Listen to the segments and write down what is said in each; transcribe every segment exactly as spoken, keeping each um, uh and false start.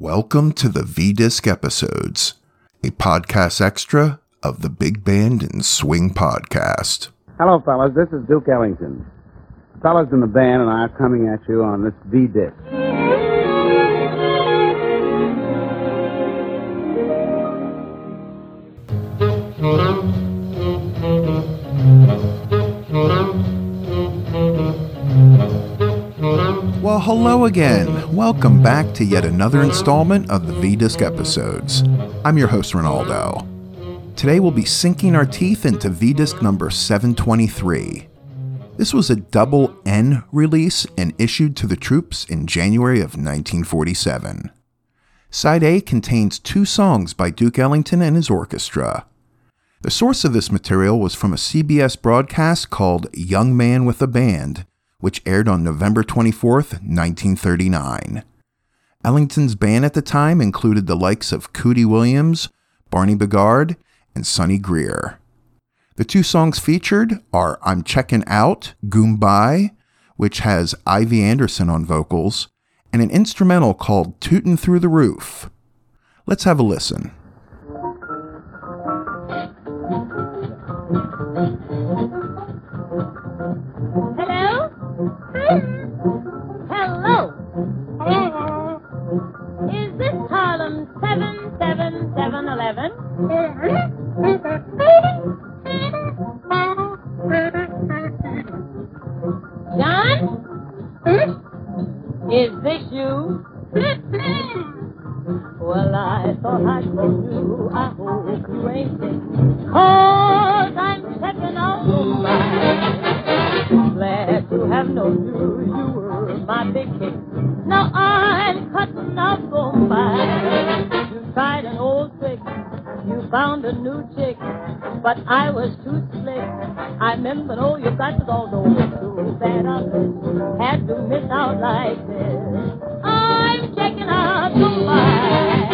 Welcome to the V-Disc Episodes, a podcast extra of the Big Band and Swing Podcast. Hello, fellas. This is Duke Ellington. The fellas in the band and I are coming at you on this V-Disc. Well, hello again. Welcome back to yet another installment of the V-Disc Episodes. I'm your host, Ronaldo. Today we'll be sinking our teeth into V-Disc number seven twenty-three. This was a double N release and issued to the troops in January of nineteen forty-seven. Side A contains two songs by Duke Ellington and his orchestra. The source of this material was from a C B S broadcast called Young Man with a Band, which aired on November twenty-fourth, nineteen thirty-nine. Ellington's band at the time included the likes of Cootie Williams, Barney Bigard, and Sonny Greer. The two songs featured are I'm Checkin' Out, Goombye, which has Ivy Anderson on vocals, and an instrumental called Tootin' Through the Roof. Let's have a listen. seven seven seven eleven. John? Is this you? Well, I thought I told you. I hope you ain't sick. Cause I'm checking out. Glad to have known you. You were my big kick. Now I'm cutting up on my. Tried an old trick, you found a new chick, but I was too slick. I remember, oh, you got to go, though, too bad I had to miss out like this. I'm checking out the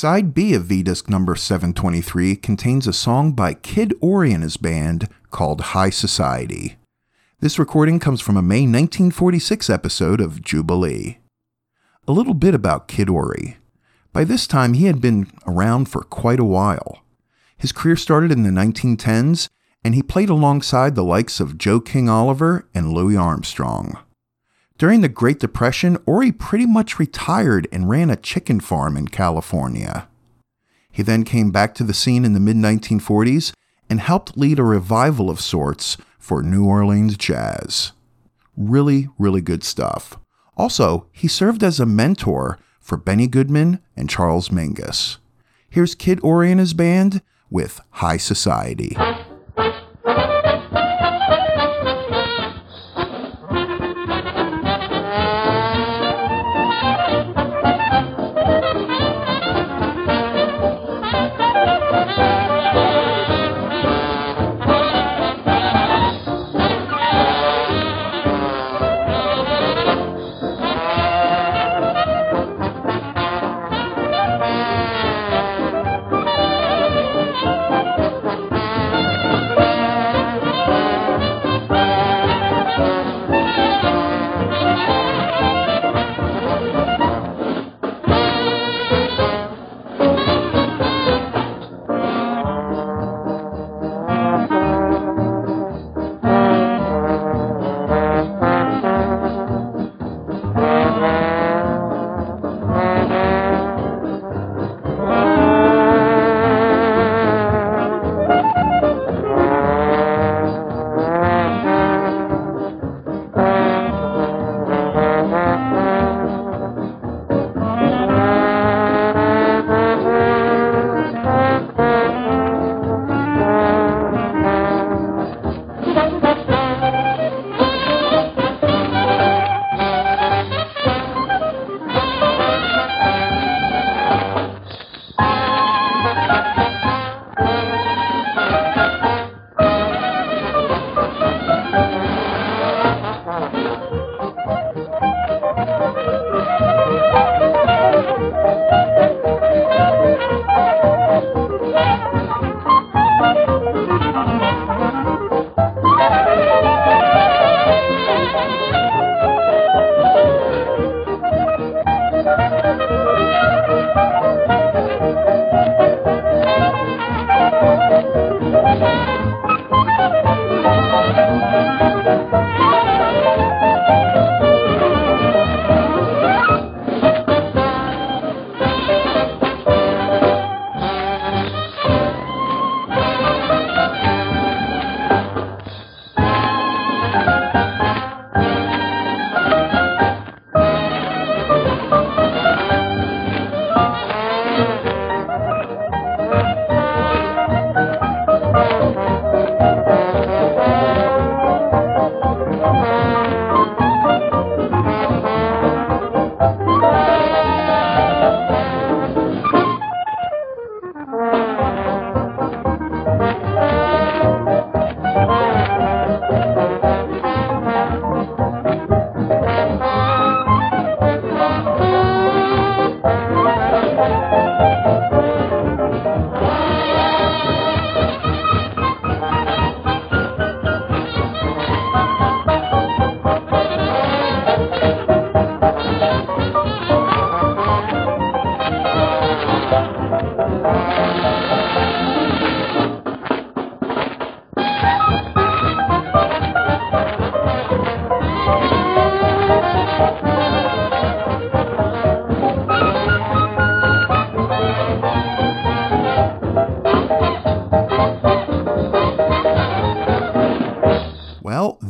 Side B of V-Disc number seven twenty-three contains a song by Kid Ory and his band called High Society. This recording comes from a May nineteen forty-six episode of Jubilee. A little bit about Kid Ory. By this time, he had been around for quite a while. His career started in the nineteen tens, and he played alongside the likes of Joe King Oliver and Louis Armstrong. During the Great Depression, Ory pretty much retired and ran a chicken farm in California. He then came back to the scene in the mid nineteen forties and helped lead a revival of sorts for New Orleans jazz. Really, really good stuff. Also, he served as a mentor for Benny Goodman and Charles Mingus. Here's Kid Ory and his band with High Society.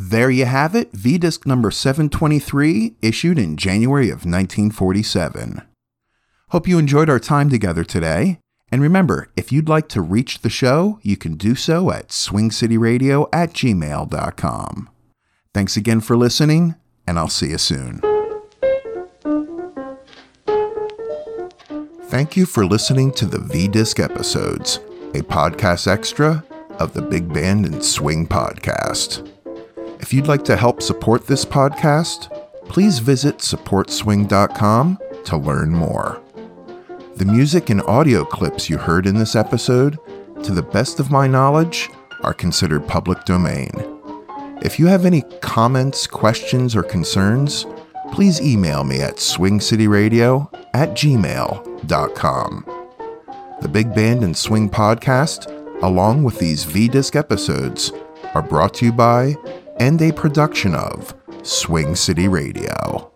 There you have it, V-Disc number seven twenty-three, issued in January of nineteen forty-seven. Hope you enjoyed our time together today. And remember, if you'd like to reach the show, you can do so at swing city radio at gmail dot com. Thanks again for listening, and I'll see you soon. Thank you for listening to the V-Disc episodes, a podcast extra of the Big Band and Swing podcast. If you'd like to help support this podcast, please visit support swing dot com to learn more. The music and audio clips you heard in this episode, to the best of my knowledge, are considered public domain. If you have any comments, questions, or concerns, please email me at swing city radio at gmail dot com. The Big Band and Swing podcast, along with these V-Disc episodes, are brought to you by and a production of Swing City Radio.